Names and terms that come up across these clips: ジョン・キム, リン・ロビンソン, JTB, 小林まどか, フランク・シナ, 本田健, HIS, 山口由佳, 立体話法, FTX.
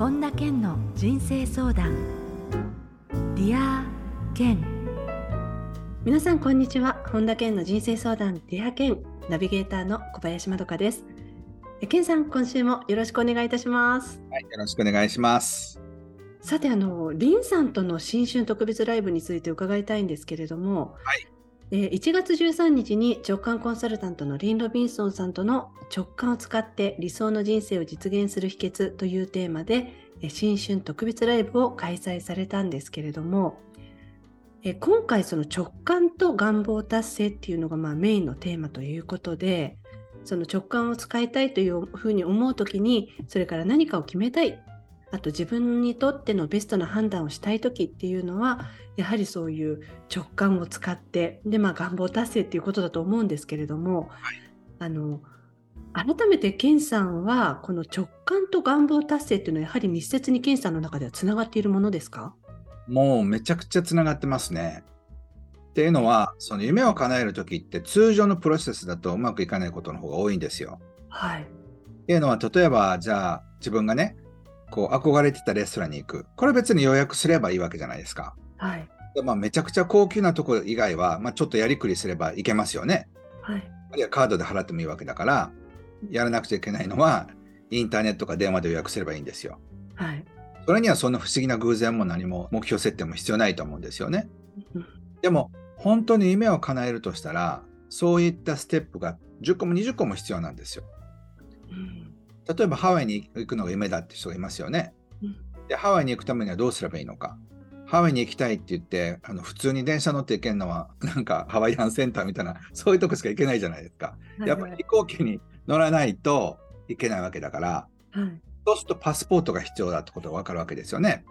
本田健の人生相談ディア健。皆さんこんにちは。本田健の人生相談ディア健ナビゲーターの小林まどかです。健さん、今週もよろしくお願いいたします。はい、よろしくお願いします。さて、林さんとの新春特別ライブについて伺いたいんですけれども、はい、1月13日に直感コンサルタントのリン・ロビンソンさんとの直感を使って理想の人生を実現する秘訣というテーマで新春特別ライブを開催されたんですけれども、今回その直感と願望達成っていうのがメインのテーマということで、その直感を使いたいというふうに思うときに、それから何かを決めたい、あと自分にとってのベストな判断をしたい時っていうのは、やはりそういう直感を使ってで、願望達成っていうことだと思うんですけれども、はい、改めて健さんはこの直感と願望達成っていうのは、やはり密接に健さんの中ではつながっているものですか？もうめちゃくちゃつながってますね。っていうのは、その夢を叶える時って通常のプロセスだとうまくいかないことの方が多いんですよ。はい、っていうのは、例えばじゃあ自分がね憧れてたレストランに行く、これ別に予約すればいいわけじゃないですか。はい、でめちゃくちゃ高級なとこ以外は、ちょっとやりくりすればいけますよね。はい、あるいはカードで払ってもいいわけだから、やらなくちゃいけないのはインターネットか電話で予約すればいいんですよ。はい、それにはそんな不思議な偶然も何も目標設定も必要ないと思うんですよね。でも本当に夢を叶えるとしたら、そういったステップが10個も20個も必要なんですよ。例えばハワイに行くのが夢だって人がいますよね。でハワイに行くためにはどうすればいいのか。ハワイに行きたいって言って、普通に電車乗って行けるのはハワイアンセンターみたいな、そういうとこしか行けないじゃないですか。やっぱり飛行機に乗らないといけないわけだから、はい、そうするとパスポートが必要だってことが分かるわけですよね。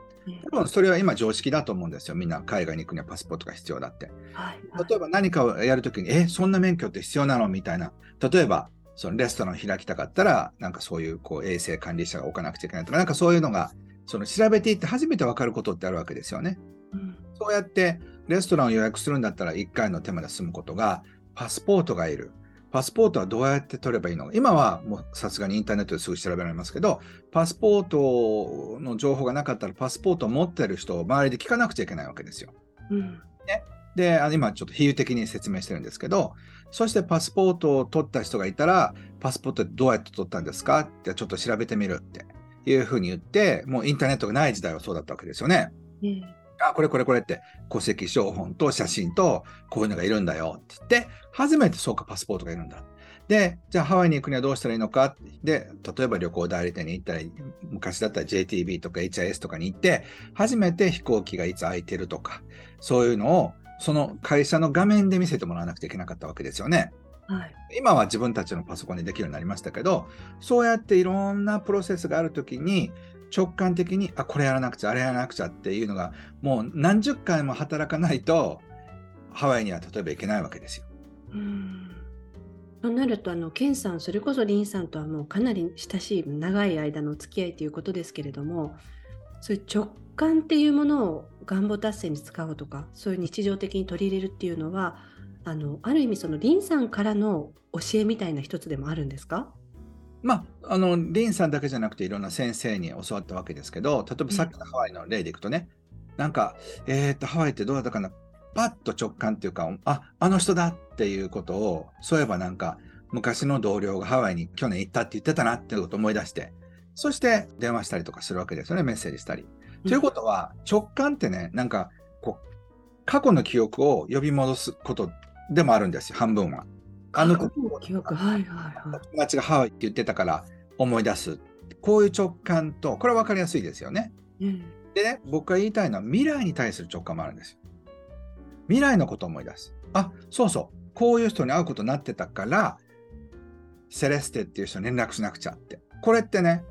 多分それは今常識だと思うんですよ。みんな海外に行くにはパスポートが必要だって。はいはい、例えば何かをやるときに、そんな免許って必要なのみたいな。例えばそのレストランを開きたかったら、そういう衛生管理者が置かなくちゃいけないとか、そういうのが調べていって初めて分かることってあるわけですよね。うん、そうやってレストランを予約するんだったら1回の手間で済むことが、パスポートがいる。パスポートはどうやって取ればいいのか。今はもうさすがにインターネットですぐ調べられますけど、パスポートの情報がなかったらパスポートを持ってる人を周りで聞かなくちゃいけないわけですよ。うんね、で今ちょっと比喩的に説明してるんですけど、そしてパスポートを取った人がいたら、パスポートどうやって取ったんですかってちょっと調べてみるっていうふうに言って、もうインターネットがない時代はそうだったわけですよね。うん、これって戸籍標本と写真とこういうのがいるんだよって言って、初めてそうかパスポートがいるんだ。でじゃあハワイに行くにはどうしたらいいのか。で例えば旅行代理店に行ったり、昔だったら JTB とか HIS とかに行って、初めて飛行機がいつ空いてるとか、そういうのをその会社の画面で見せてもらわなくちゃいけなかったわけですよね。はい、今は自分たちのパソコンでできるようになりましたけど、そうやっていろんなプロセスがあるときに、直感的にこれやらなくちゃあれやらなくちゃっていうのが、もう何十回も働かないとハワイには例えば行けないわけですよ。となると、健さん、それこそ林さんとはもうかなり親しい長い間のお付き合いということですけれども、そういう直感っていうものを願望達成に使うとか、そういう日常的に取り入れるっていうのは、ある意味その林さんからの教えみたいな一つでもあるんですか？林さんだけじゃなくていろんな先生に教わったわけですけど、例えばさっきのハワイの例でいくとね、ハワイってどうだったかな、パッと直感っていうか、あの人だっていうことを、そういえば昔の同僚がハワイに去年行ったって言ってたなっていうことを思い出して、そして電話したりとかするわけですよね、メッセージしたり。ということは、直感ってね、過去の記憶を呼び戻すことでもあるんですよ、半分は。過去の記憶、はいはいはい。友達がハワイって言ってたから思い出す。こういう直感と、これは分かりやすいですよね。うん、でね、僕が言いたいのは、未来に対する直感もあるんですよ。未来のことを思い出す。そうそう、こういう人に会うことになってたから、セレステっていう人に連絡しなくちゃって。これってね、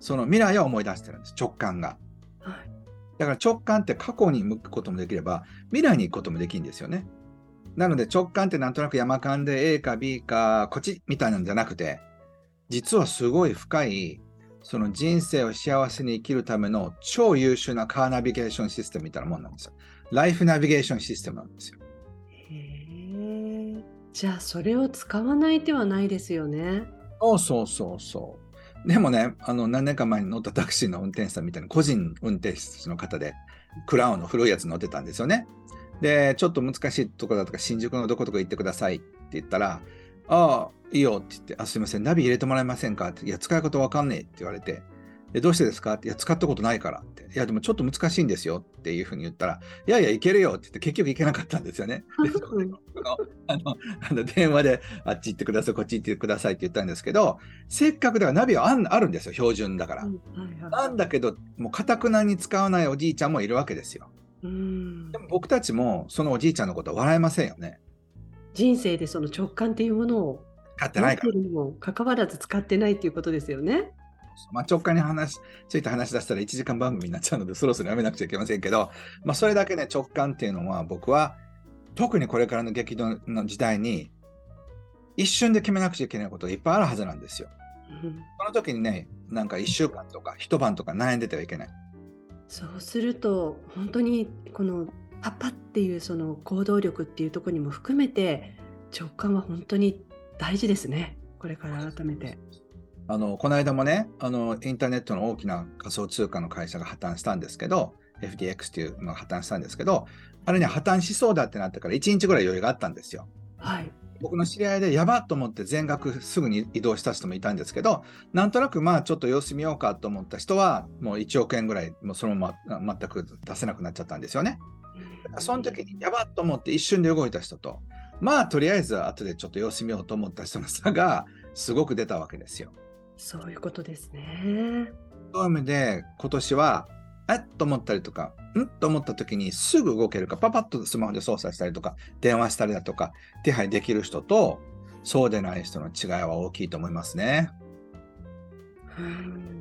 その未来を思い出してるんです、直感が。はい、だから直感って過去に向くこともできれば、未来に行くこともできるんですよね。なので直感ってなんとなく山間で A か B かこっちみたいなんじゃなくて、実はすごい深い、その人生を幸せに生きるための超優秀なカーナビゲーションシステムみたいなもんなんですよ。ライフナビゲーションシステムなんですよ。じゃあそれを使わない手はないですよね。そうそうそうそう。でもね、何年か前に乗ったタクシーの運転手さんみたいな個人運転手の方でクラウンの古いやつ乗ってたんですよね。で、ちょっと難しいとこだとか新宿のどことか行ってくださいって言ったら、ああいいよって言って、あすいませんナビ入れてもらえませんかって、いや使い方わかんねえって言われて、でどうしてですかって、いや使ったことないからって、いやでもちょっと難しいんですよっていうふうに言ったら、いやいや行けるよって言って結局行けなかったんですよね。で電話であっち行ってくださいこっち行ってくださいって言ったんですけど、せっかくだからナビはあるんですよ、標準だから、なんだけどもう固くなに使わないおじいちゃんもいるわけですよ。でも僕たちもそのおじいちゃんのことは笑えませんよね。人生でその直感っていうものを使ってないからにもかかわらず使ってないっていうことですよね。まあ、直感について話し出したら1時間番組になっちゃうのでそろそろやめなくちゃいけませんけど、まあ、それだけね、直感っていうのは僕は特にこれからの激動の時代に一瞬で決めなくちゃいけないことがいっぱいあるはずなんですよ。その時にね、なんか1週間とか一晩とか悩んでてはいけない。そうすると本当にこのパッパっていうその行動力っていうところにも含めて直感は本当に大事ですね、これから改めて。この間もね、インターネットの大きな仮想通貨の会社が破綻したんですけど、 FTX っていうのが破綻したんですけど、あれね、破綻しそうだってなってから1日ぐらい余裕があったんですよ、はい、僕の知り合いでやばっと思って全額すぐに移動した人もいたんですけど、なんとなくまあちょっと様子見ようかと思った人はもう1億円ぐらいもうそのまま全く出せなくなっちゃったんですよね。その時にやばっと思って一瞬で動いた人と、まあとりあえず後でちょっと様子見ようと思った人の差がすごく出たわけですよ。そういうことですね。そういう意味で今年はえっと思ったりとかんと思った時にすぐ動けるか、パパッとスマホで操作したりとか電話したりだとか手配できる人とそうでない人の違いは大きいと思いますね。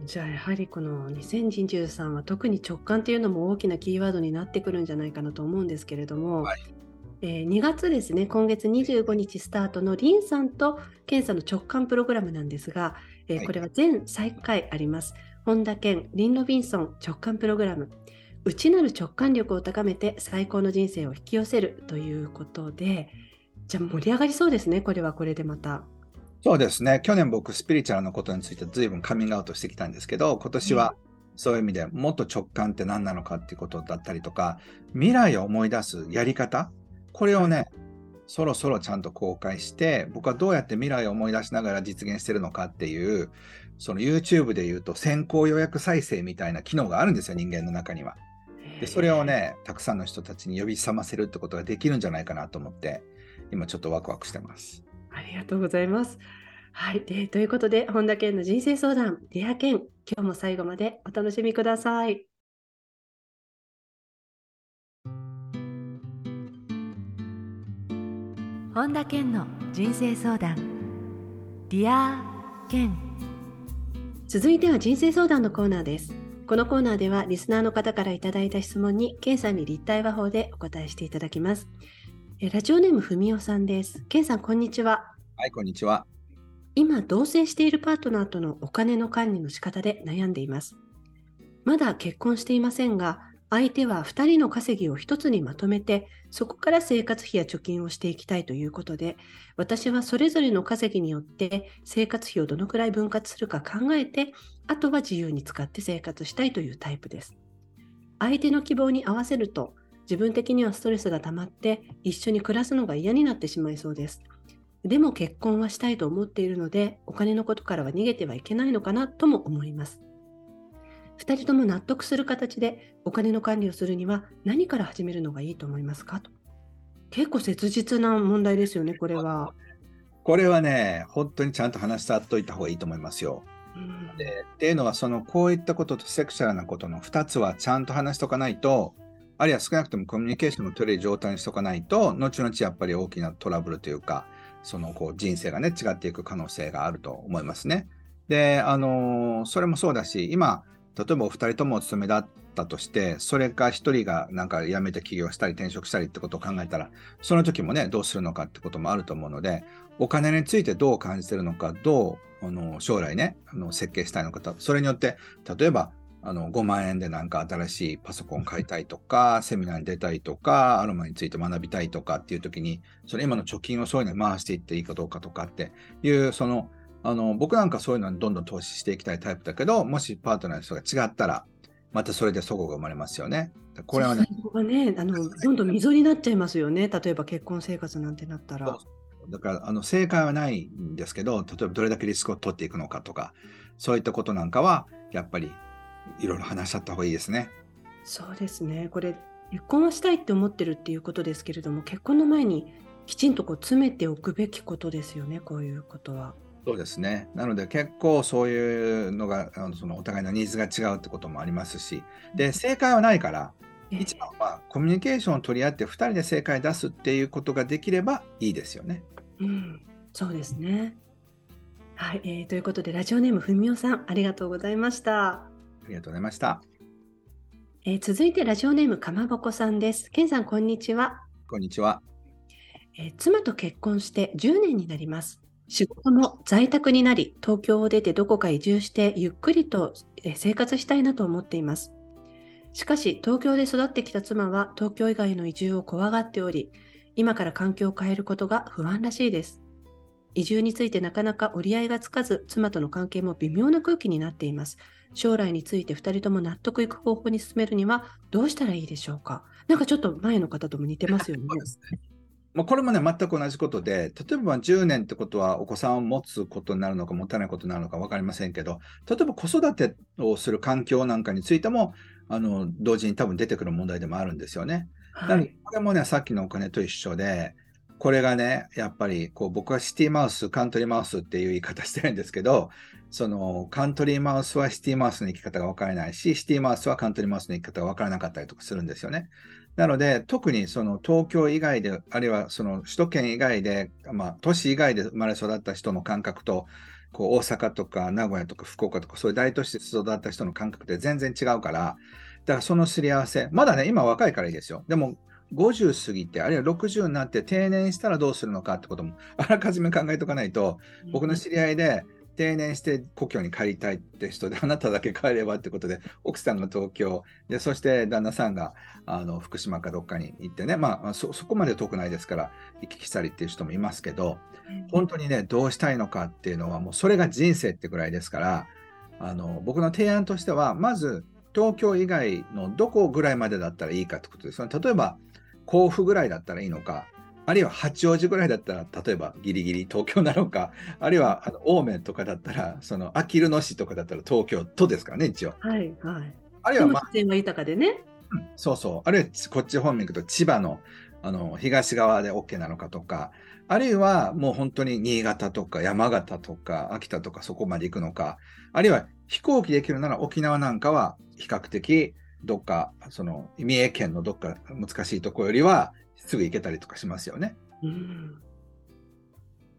じゃあやはりこの2023は特に直感っていうのも大きなキーワードになってくるんじゃないかなと思うんですけれども、はい、2月ですね、今月25日スタートのリンさんと健さんの直感プログラムなんですが、これは全3回あります。本田健、リン・ロビンソン直感プログラム、内なる直感力を高めて最高の人生を引き寄せるということで、じゃあ盛り上がりそうですね、これはこれでまた。そうですね、去年僕スピリチュアルのことについて随分カミングアウトしてきたんですけど、今年はそういう意味でもっと直感って何なのかっていうことだったりとか、未来を思い出すやり方、これをね、そろそろちゃんと公開して、僕はどうやって未来を思い出しながら実現してるのかっていう、その YouTube でいうと先行予約再生みたいな機能があるんですよ、人間の中には。で、それをね、たくさんの人たちに呼び覚ませるってことができるんじゃないかなと思って、今ちょっとワクワクしてます。ありがとうございます。はい、ということで、本田健の人生相談、ディア健、今日も最後までお楽しみください。本田健の人生相談ディア健、続いては人生相談のコーナーです。このコーナーではリスナーの方からいただいた質問に健さんに立体話法でお答えしていただきます。ラジオネームふみおさんです。健さんこんにちは。はい、こんにちは。今同棲しているパートナーとのお金の管理の仕方で悩んでいます。まだ結婚していませんが、相手は2人の稼ぎを1つにまとめて、そこから生活費や貯金をしていきたいということで、私はそれぞれの稼ぎによって生活費をどのくらい分割するか考えて、あとは自由に使って生活したいというタイプです。相手の希望に合わせると、自分的にはストレスが溜まって一緒に暮らすのが嫌になってしまいそうです。でも結婚はしたいと思っているので、お金のことからは逃げてはいけないのかなとも思います。2人とも納得する形でお金の管理をするには何から始めるのがいいと思いますかと。結構切実な問題ですよね、これは。これはね、本当にちゃんと話し合っといた方がいいと思いますよ。で、っていうのは、そのこういったこととセクシャルなことの2つはちゃんと話しとかないと、あるいは少なくともコミュニケーションも取れる状態にしとかないと、後々やっぱり大きなトラブルというか、そのこう人生がね、違っていく可能性があると思いますね。で、それもそうだし、今例えばお二人ともお勤めだったとして、それか一人がなんか辞めて起業したり転職したりってことを考えたら、その時もね、どうするのかってこともあると思うので、お金についてどう感じてるのか、どう将来ね、設計したいのか、それによって例えば5万円でなんか新しいパソコン買いたいとか、セミナーに出たいとか、アロマについて学びたいとかっていう時に、それ今の貯金をそういうのに回していっていいかどうかとかっていう、その僕なんかそういうのにどんどん投資していきたいタイプだけど、もしパートナーの人が違ったらまたそれで齟齬が生まれますよね。これはね、そこがね、どんどん溝になっちゃいますよね。例えば結婚生活なんてなったら。そうだから、正解はないんですけど、例えばどれだけリスクを取っていくのかとか、そういったことなんかはやっぱりいろいろ話し合った方がいいですね。そうですね。これ結婚はしたいって思ってるっていうことですけれども、結婚の前にきちんとこう詰めておくべきことですよね、こういうことは。そうですね。なので結構そういうのがお互いのニーズが違うってこともありますし、で正解はないから、一番はコミュニケーションを取り合って2人で正解出すっていうことができればいいですよね。うん、そうですね。はい、ということでラジオネームふみおさん、ありがとうございました。ありがとうございました。続いてラジオネームかまぼこさんです。けんさん、こんにちは。こんにちは。妻と結婚して10年になります。仕事も在宅になり、東京を出てどこか移住してゆっくりと生活したいなと思っています。しかし東京で育ってきた妻は東京以外の移住を怖がっており、今から環境を変えることが不安らしいです。移住についてなかなか折り合いがつかず、妻との関係も微妙な空気になっています。将来について2人とも納得いく方法に進めるにはどうしたらいいでしょうか。なんかちょっと前の方とも似てますよね。そうですね。まあ、これもね全く同じことで、例えば10年ってことはお子さんを持つことになるのか持たないことになるのか分かりませんけど、例えば子育てをする環境なんかについても同時に多分出てくる問題でもあるんですよね。はい、なのでこれもね、さっきのお金と一緒で、これがねやっぱりこう、僕はシティマウスカントリーマウスっていう言い方してるんですけど、そのカントリーマウスはシティマウスの生き方が分からないし、シティマウスはカントリーマウスの生き方が分からなかったりとかするんですよね。なので特にその東京以外で、あるいはその首都圏以外で、都市以外で生まれ育った人の感覚と、こう大阪とか名古屋とか福岡とかそういう大都市で育った人の感覚って全然違うから、だからそのすり合わせ、まだね今若いからいいですよ。でも50過ぎて、あるいは60になって定年したらどうするのかってこともあらかじめ考えとかないと、僕の知り合いで定年して故郷に帰りたいって人で、あなただけ帰ればってことで、奥さんが東京で、そして旦那さんが福島かどっかに行ってね、そこまで遠くないですから行き来したりっていう人もいますけど、本当にねどうしたいのかっていうのはもうそれが人生ってくらいですから、僕の提案としては、まず東京以外のどこぐらいまでだったらいいかってことですよね。例えば甲府ぐらいだったらいいのか、あるいは八王子ぐらいだったら例えばギリギリ東京なのか、あるいは青梅とかだったら、そのあきる野市とかだったら東京都ですからね一応。はいはい。あるいは自然が豊かでね。うん、そうそう。あるいはこっち方面行くと千葉の東側で OK なのかとか、あるいはもう本当に新潟とか山形とか秋田とかそこまで行くのか、あるいは飛行機できるなら沖縄なんかは比較的どっか三重県のどっか難しいとこよりはすぐ行けたりとかしますよね。うん、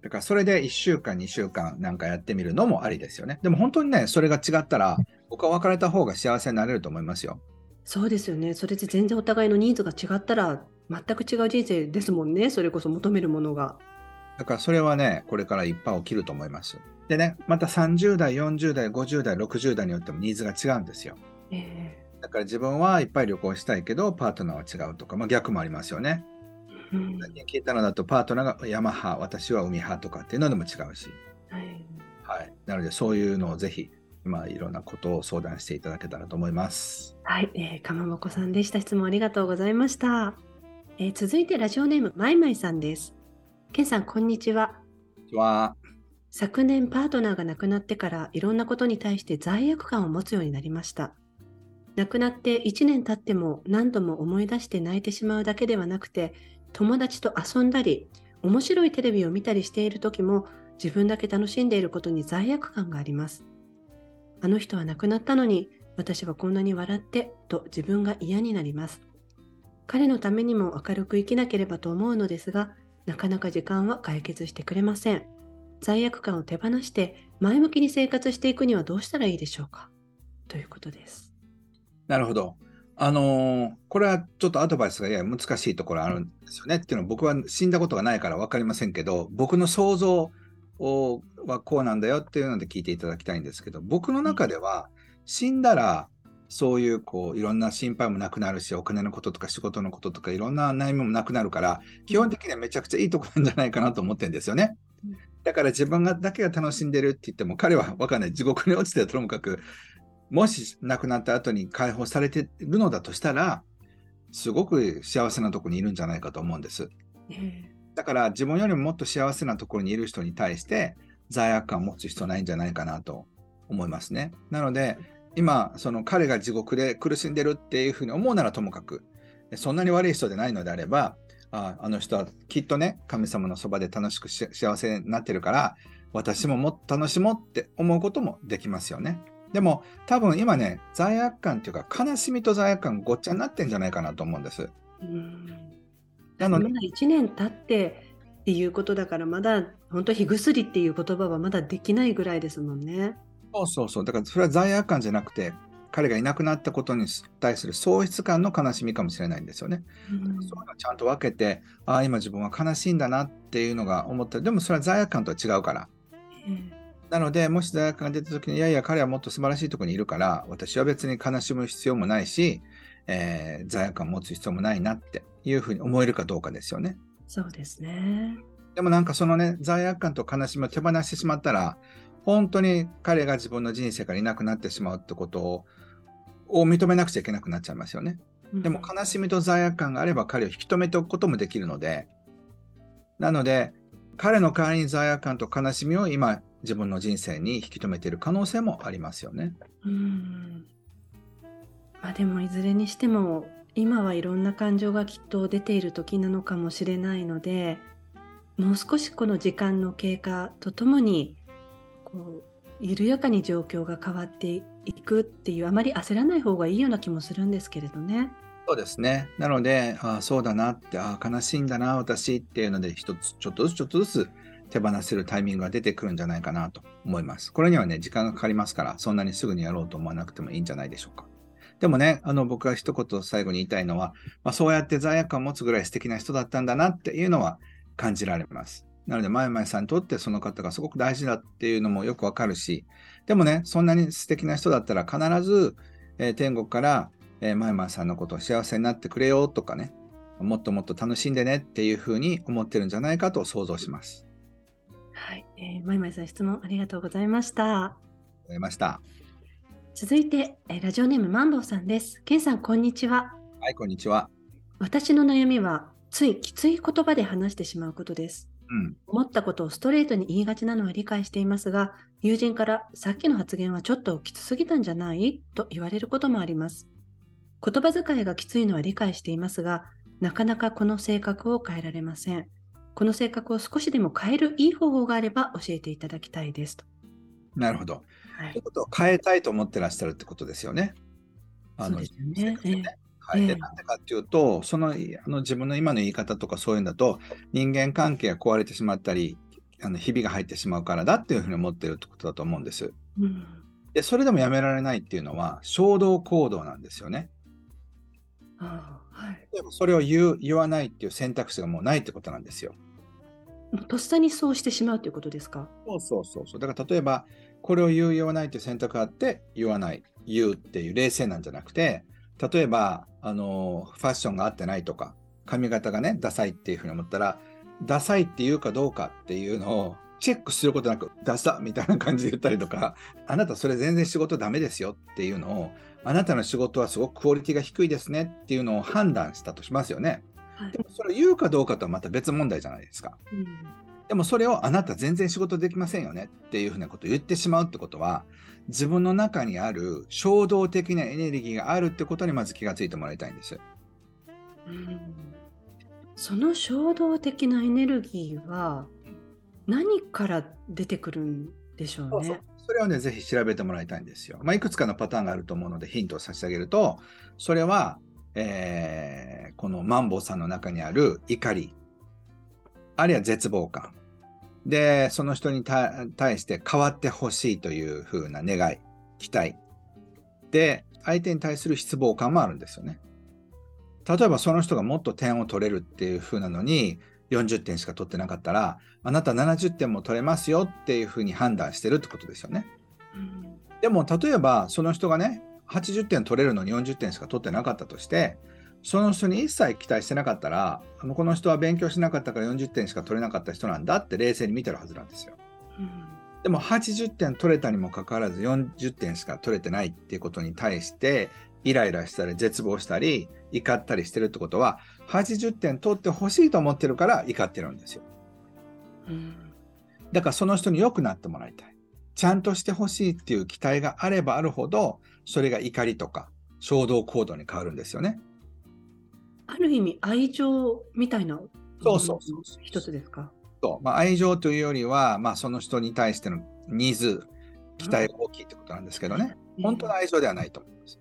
だからそれで1週間2週間なんかやってみるのもありですよね。でも本当にねそれが違ったら、僕は別れた方が幸せになれると思いますよ。そうですよね。それで全然お互いのニーズが違ったら全く違う人生ですもんね。それこそ求めるものが。だからそれはね、これから一般を切ると思います。でね、また30代40代50代60代によってもニーズが違うんですよ。だから自分はいっぱい旅行したいけどパートナーは違うとか、逆もありますよね。うん、聞いたのだとパートナーが山派、私は海派とかっていうのでも違うし、はいはい、なのでそういうのをぜひいろんなことを相談していただけたらと思います。はい、かまぼこさんでした。質問ありがとうございました。続いてラジオネームまいまいさんです。けんさん、こんにちは。こんにちは。昨年パートナーが亡くなってからいろんなことに対して罪悪感を持つようになりました。亡くなって1年経っても何度も思い出して泣いてしまうだけではなくて、友達と遊んだり面白いテレビを見たりしている時も自分だけ楽しんでいることに罪悪感があります。あの人は亡くなったのに私はこんなに笑ってと自分が嫌になります。彼のためにも明るく生きなければと思うのですが、なかなか時間は解決してくれません。罪悪感を手放して前向きに生活していくにはどうしたらいいでしょうか、ということです。なるほど。これはちょっとアドバイスがやや難しいところあるんですよね。っていうのは、僕は死んだことがないから分かりませんけど、僕の想像はこうなんだよっていうので聞いていただきたいんですけど、僕の中では死んだらそういういろんな心配もなくなるし、お金のこととか仕事のこととかいろんな悩みもなくなるから、基本的にはめちゃくちゃいいところなんじゃないかなと思ってるんですよね。だから自分だけが楽しんでるって言っても彼は分かんない、地獄に落ちてともかく、もし亡くなった後に解放されてるのだとしたらすごく幸せなところにいるんじゃないかと思うんです。だから自分よりももっと幸せなところにいる人に対して罪悪感を持つ必要ないんじゃないかなと思いますね。なので今その彼が地獄で苦しんでるっていうふうに思うならともかく、そんなに悪い人でないのであれば、あの人はきっとね神様のそばで楽しく幸せになってるから私ももっと楽しもうって思うこともできますよね。でも多分今ね罪悪感というか悲しみと罪悪感ごっちゃになってんじゃないかなと思うんです。なのでまだ1年経ってっていうことだから、まだ本当に火薬っていう言葉はまだできないぐらいですもんね。そうだからそれは罪悪感じゃなくて彼がいなくなったことに対する喪失感の悲しみかもしれないんですよね。そういうのをちゃんと分けて、今自分は悲しいんだなっていうのが思ったら、でもそれは罪悪感とは違うから、なのでもし罪悪感が出た時にいやいや彼はもっと素晴らしいところにいるから私は別に悲しむ必要もないし、罪悪感を持つ必要もないなっていうふうに思えるかどうかですよね。そうですね。でもなんかそのね罪悪感と悲しみを手放してしまったら本当に彼が自分の人生からいなくなってしまうってことを認めなくちゃいけなくなっちゃいますよね。でも悲しみと罪悪感があれば彼を引き止めておくこともできるので、なので彼の代わりに罪悪感と悲しみを今自分の人生に引き止めている可能性もありますよね。でもいずれにしても今はいろんな感情がきっと出ている時なのかもしれないので、もう少しこの時間の経過とともに緩やかに状況が変わっていくっていう、あまり焦らない方がいいような気もするんですけれどね。そうですね。なのでそうだなって、悲しいんだな私っていうので一つちょっとずつ手放せるタイミングが出てくるんじゃないかなと思います。これにはね時間がかかりますから、そんなにすぐにやろうと思わなくてもいいんじゃないでしょうか。でもね僕が一言最後に言いたいのは、そうやって罪悪感を持つぐらい素敵な人だったんだなっていうのは感じられます。なのでまゆまゆさんにとってその方がすごく大事だっていうのもよくわかるし、でもねそんなに素敵な人だったら必ず、天国からまゆまゆさんのことを幸せになってくれよとかね、もっともっと楽しんでねっていうふうに思ってるんじゃないかと想像します。はい、まゆまゆさん質問ありがとうございました。続いて、ラジオネームマンボウさんです。けんさんこんにちは。はい、こんにちは。私の悩みはついきつい言葉で話してしまうことです。思ったことをストレートに言いがちなのは理解していますが、友人からさっきの発言はちょっときつすぎたんじゃないと言われることもあります。言葉遣いがきついのは理解していますが、なかなかこの性格を変えられません。この性格を少しでも変えるいい方法があれば教えていただきたいです。と。なるほど、はい、ということを変えたいと思ってらっしゃるってことですよね。そうですよね。なんでかっていうと、自分の今の言い方とかそういうんだと人間関係が壊れてしまったりひびが入ってしまうからだっていうふうに思っているってことだと思うんです、でそれでもやめられないっていうのは衝動行動なんですよね。でもそれを言わないっていう選択肢がもうないってことなんですよ。とっさにそうしてしまうということですか。そうだから例えばこれを言わないっていう選択があって言わない、言うっていう冷静なんじゃなくて、例えばファッションが合ってないとか髪型がねダサいっていうふうに思ったらダサいって言うかどうかっていうのをチェックすることなくダサみたいな感じで言ったりとか、あなたそれ全然仕事ダメですよっていうのを、あなたの仕事はすごくクオリティが低いですねっていうのを判断したとしますよね、でもそれを言うかどうかとはまた別問題じゃないですか、でもそれをあなた全然仕事できませんよねっていうふうなことを言ってしまうってことは、自分の中にある衝動的なエネルギーがあるってことにまず気がついてもらいたいんです。その衝動的なエネルギーは何から出てくるんでしょうね。それをねぜひ調べてもらいたいんですよ。いくつかのパターンがあると思うのでヒントを差し上げると、それは、このマンボウさんの中にある怒り、あるいは絶望感で、その人に対して変わってほしいというふうな願い、期待で、相手に対する失望感もあるんですよね。例えばその人がもっと点を取れるっていうふうなのに40点しか取ってなかったら、あなた70点も取れますよっていうふうに判断してるってことですよね。でも例えばその人がね80点取れるのに40点しか取ってなかったとして、その人に一切期待してなかったら、この人は勉強しなかったから40点しか取れなかった人なんだって冷静に見てるはずなんですよ、うん、でも80点取れたにもかかわらず40点しか取れてないっていうことに対してイライラしたり絶望したり怒ったりしてるってことは、80点取ってほしいと思ってるから怒ってるんですよ、うん、だからその人に良くなってもらいたい、ちゃんとしてほしいっていう期待があればあるほど、それが怒りとか衝動行動に変わるんですよね。ある意味愛情みたいな一つですか。そう、まあ、愛情というよりは、まあ、その人に対してのニーズ期待が大きいってことなんですけどね、うん、本当の愛情ではないと思います。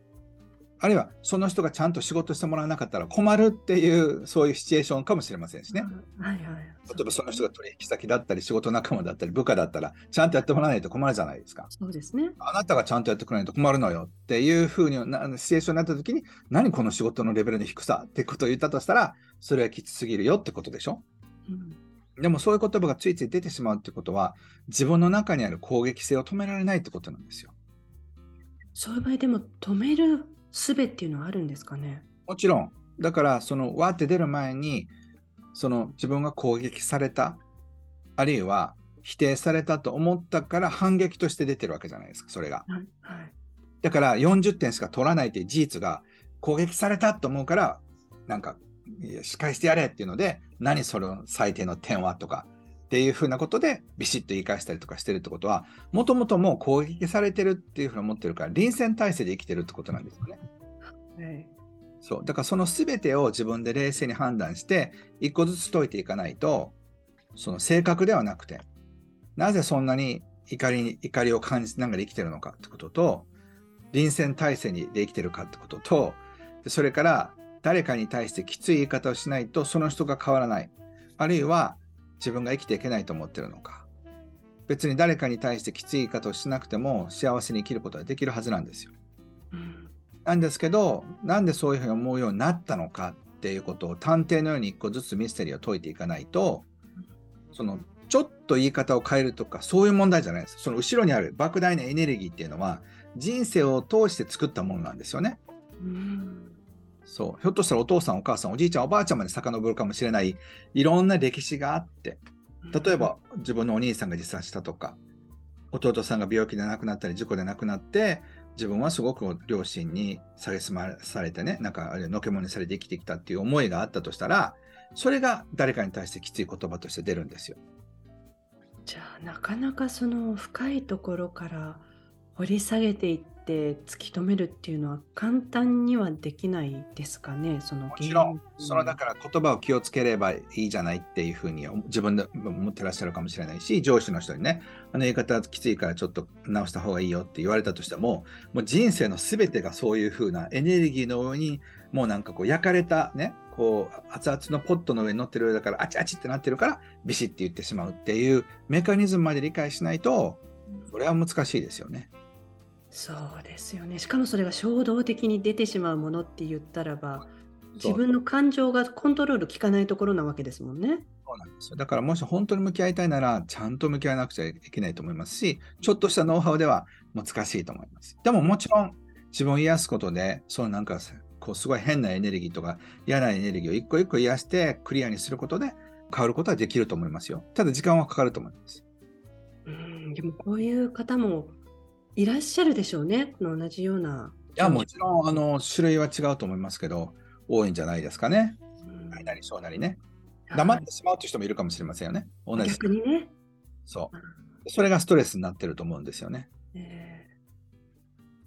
あるいはその人がちゃんと仕事してもらわなかったら困るっていう、そういうシチュエーションかもしれませんしね、うん、はいはい、例えばその人が取引先だったり仕事仲間だったり部下だったらちゃんとやってもらわないと困るじゃないですか。そうですね。あなたがちゃんとやってくれないと困るのよっていうふうにシチュエーションになった時に、何この仕事のレベルの低さってことを言ったとしたら、それはきつすぎるよってことでしょ、うん、でもそういう言葉がついつい出てしまうってことは、自分の中にある攻撃性を止められないってことなんですよ。そういう場合でも止める術っていうのはあるんですかね。もちろん。だからそのわーって出る前に、その自分が攻撃された、あるいは否定されたと思ったから反撃として出てるわけじゃないですか、それが、はいはい、だから40点しか取らないという事実が、攻撃されたと思うから、なんか仕返してやれっていうので、何それの最低の点はとかっていうふうなことでビシッと言い返したりとかしてるってことは、もともともう攻撃されてるっていうふうに思ってるから、臨戦態勢で生きてるってことなんですよね、はい、そう。だからその全てを自分で冷静に判断して一個ずつ解いていかないと、その性格ではなくて、なぜそんなに怒りを感じながら生きてるのかってことと、臨戦態勢で生きてるかってことと、それから誰かに対してきつい言い方をしないとその人が変わらない、あるいは自分が生きていけないと思ってるのか、別に誰かに対してきつい言い方をしなくても幸せに生きることができるはずなんですよ、うん、なんですけど、なんでそういうふうに思うようになったのかっていうことを探偵のように一個ずつミステリーを解いていかないと、そのちょっと言い方を変えるとかそういう問題じゃないです。その後ろにある莫大なエネルギーっていうのは、人生を通して作ったものなんですよね、うん、そう。ひょっとしたらお父さんお母さんおじいちゃんおばあちゃんまで遡るかもしれない、いろんな歴史があって、例えば自分のお兄さんが自殺したとか、弟さんが病気で亡くなったり事故で亡くなって、自分はすごく両親に蔑まれてね、なんかのけもにされて生きてきたっていう思いがあったとしたら、それが誰かに対してきつい言葉として出るんですよ。じゃあなかなかその深いところから掘り下げていって突き止めるっていうのは簡単にはできないですかね。そのもちろん、そのだから言葉を気をつければいいじゃないっていうふうに自分で思ってらっしゃるかもしれないし、上司の人にね、あの言い方きついからちょっと直した方がいいよって言われたとしても、もう人生の全てがそういうふうなエネルギーの上に、もうなんかこう焼かれたね、こう熱々のポットの上に乗ってるようだから、あちあちってなってるからビシッて言ってしまうっていうメカニズムまで理解しないと、これは難しいですよね。そうですよね。しかもそれが衝動的に出てしまうものって言ったらば、自分の感情がコントロール効かないところなわけですもんね。そうなんですよ。だからもし本当に向き合いたいなら、ちゃんと向き合わなくちゃいけないと思いますし、ちょっとしたノウハウでは難しいと思います。でももちろん自分を癒すことで、そのなんかこうすごい変なエネルギーとか嫌なエネルギーを一個一個癒してクリアにすることで変わることはできると思いますよ。ただ時間はかかると思います。うん、でもこういう方もいらっしゃるでしょうね。同じような。いや、もちろん種類は違うと思いますけど、多いんじゃないですかね。大なり小なりね、黙ってしまうという人もいるかもしれませんよね。同じ逆にね。そう。それがストレスになってると思うんですよね。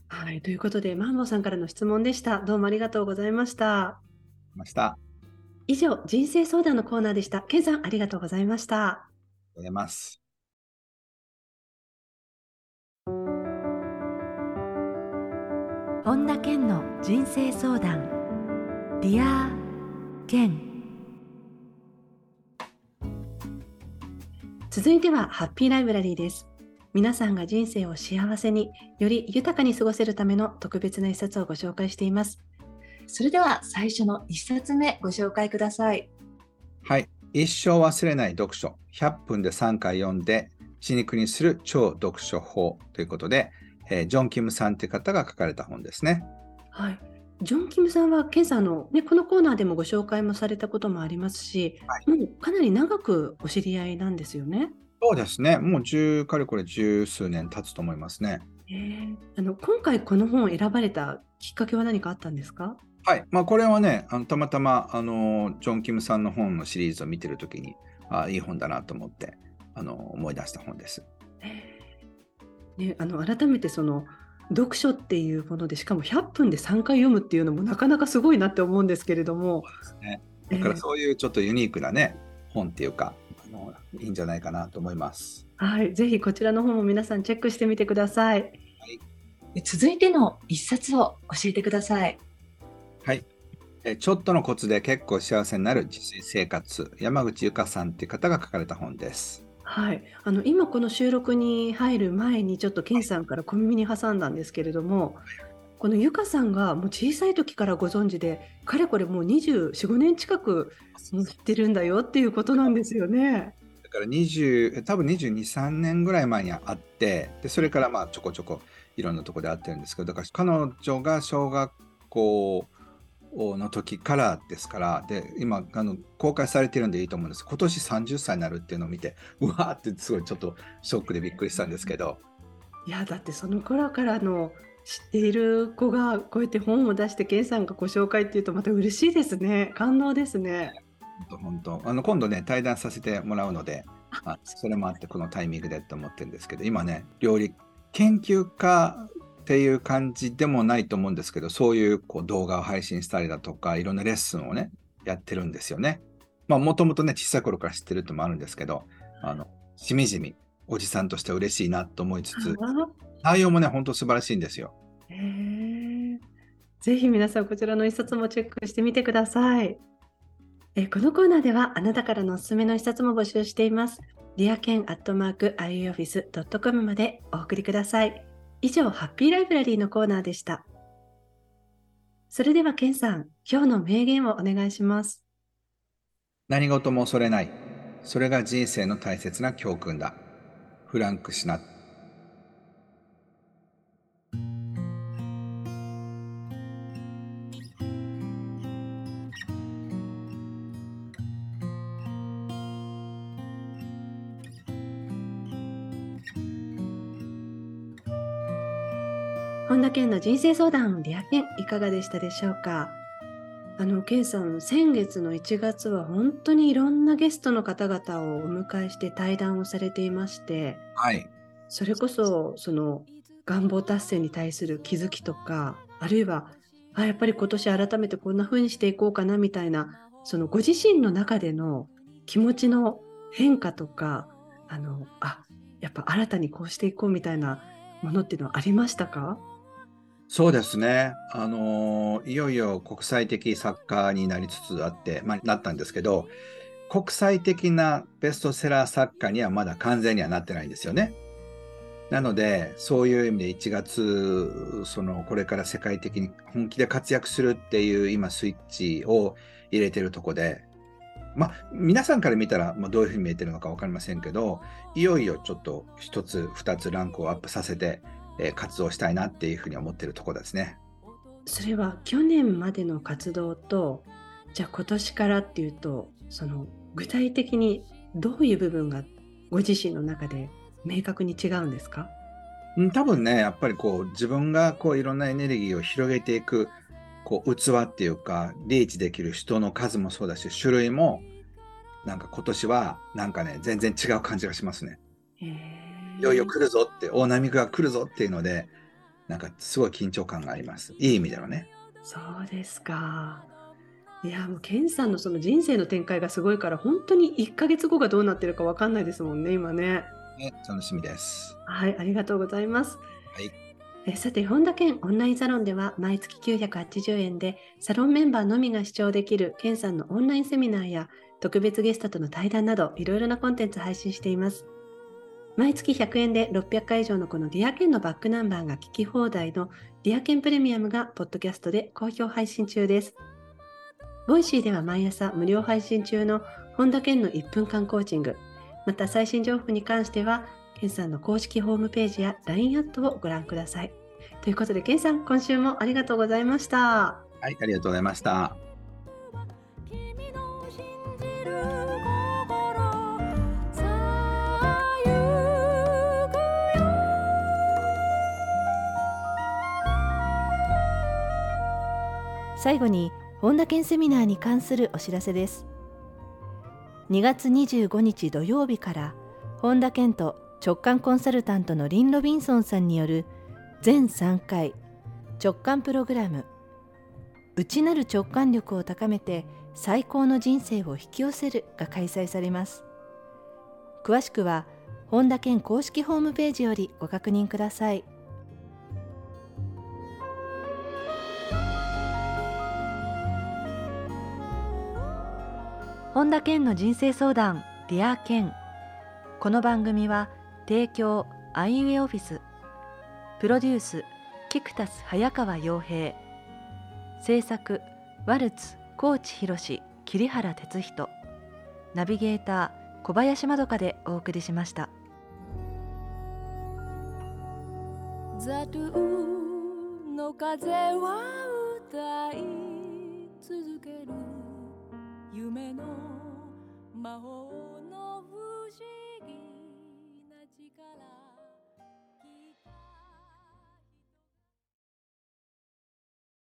はい、ということでマンボさんからの質問でした。どうもありがとうございました。以上、人生相談のコーナーでした。ケンさん、ありがとうございました。ありがとうございます。本田健の人生相談リアー健。続いてはハッピーライブラリーです。皆さんが人生を幸せにより豊かに過ごせるための特別な一冊をご紹介しています。それでは最初の一冊目ご紹介ください。はい、一生忘れない読書100分で3回読んで血肉にする超読書法ということで、ジョン・キムさんという方が書かれた本ですね、はい、ジョン・キムさんは、ケンさんこのコーナーでもご紹介もされたこともありますし、はい、もうかなり長くお知り合いなんですよね。そうですね、もうかれこれ十数年経つと思いますね。今回この本を選ばれたきっかけは何かあったんですか？はい、これはね、たまたまジョン・キムさんの本のシリーズを見てるときに、いい本だなと思って思い出した本です。ね、改めて読書っていうもので、しかも100分で3回読むっていうのもなかなかすごいなって思うんですけれども、そうですね、だからそういうちょっとユニークなね、本っていうかいいんじゃないかなと思います。はい、ぜひこちらの本も皆さんチェックしてみてください。はい、続いての一冊を教えてください。はい、ちょっとのコツで結構幸せになる自炊生活、山口由佳さんという方が書かれた本です。はい、今この収録に入る前にちょっとケンさんから小耳に挟んだんですけれども、この由佳さんがもう小さい時からご存知で、かれこれもう 24,5 年近く知ってるんだよっていうことなんですよね。だから多分 22,3 年ぐらい前に会って、でそれからちょこちょこいろんなところで会ってるんですけど、だから彼女が小学校の時からですから、で今公開されてるんでいいと思うんです。今年30歳になるっていうのを見て、うわーってすごいちょっとショックでびっくりしたんですけど、いやだってその頃から知っている子がこうやって本を出して、ケンさんがご紹介っていうとまた嬉しいですね。感動ですね。本当今度ね、対談させてもらうので、それもあってこのタイミングでと思ってるんですけど、今ね、料理研究家っていう感じでもないと思うんですけど、そういう動画を配信したりだとか、いろんなレッスンをねやってるんですよね。もともとね、小さい頃から知ってるともあるんですけど、しみじみおじさんとしては嬉しいなと思いつつ、内容もね本当素晴らしいんですよ。ぜひ皆さんこちらの一冊もチェックしてみてください。このコーナーではあなたからのおすすめの一冊も募集しています。liaken@iuoffice.com までお送りください。以上、ハッピーライブラリーのコーナーでした。それではケンさん、今日の名言をお願いします。何事も恐れない。それが人生の大切な教訓だ。フランク・シナ。本田健の人生相談、リア健、いかがでしたでしょうか？健さん、先月の1月は本当にいろんなゲストの方々をお迎えして対談をされていまして、はい、それこそ願望達成に対する気づきとか、あるいはやっぱり今年改めてこんな風にしていこうかなみたいな、ご自身の中での気持ちの変化とか、やっぱ新たにこうしていこうみたいなものっていうのはありましたか？そうですね、いよいよ国際的作家になりつつあって、なったんですけど、国際的なベストセラー作家にはまだ完全にはなってないんですよね。なのでそういう意味で1月これから世界的に本気で活躍するっていう今スイッチを入れてるとこで、皆さんから見たらどういうふうに見えてるのか分かりませんけど、いよいよちょっと1つ2つランクをアップさせて活動したいなっていうふうに思っているところですね。それは去年までの活動と、じゃあ今年からっていうと、具体的にどういう部分がご自身の中で明確に違うんですか？多分ね、やっぱり自分がいろんなエネルギーを広げていく器っていうか、リーチできる人の数もそうだし、種類も今年は全然違う感じがしますね。いよいよ来るぞって、大波が来るぞっていうので、すごい緊張感があります。いい意味だろうね。そうですか。いや、もう健さんの人生の展開がすごいから、本当に1ヶ月後がどうなってるか分かんないですもんね、今ね。楽しみです。はい、ありがとうございます。はい、さて、本田健オンラインサロンでは毎月980円でサロンメンバーのみが視聴できる健さんのオンラインセミナーや特別ゲストとの対談など、いろいろなコンテンツ配信しています。毎月100円で600回以上のこのディアケンのバックナンバーが聞き放題のディアケンプレミアムがポッドキャストで好評配信中です。ボイシーでは毎朝無料配信中の本田健の1分間コーチング、また最新情報に関しては健さんの公式ホームページや LINE アットをご覧ください。ということで、健さん、今週もありがとうございました。はい、ありがとうございました。最後に本田健セミナーに関するお知らせです。2月25日土曜日から本田健と直感コンサルタントのリン・ロビンソンさんによる全3回直感プログラム、内なる直感力を高めて最高の人生を引き寄せるが開催されます。詳しくは本田健公式ホームページよりご確認ください。本田健の人生相談ディア健。この番組は提供アイウェイオフィス、プロデュースキクタス早川洋平、制作ワルツ高知博桐原哲人、ナビゲーター小林まどかでお送りしました。ザトゥーの風は歌い続ける夢の魔法の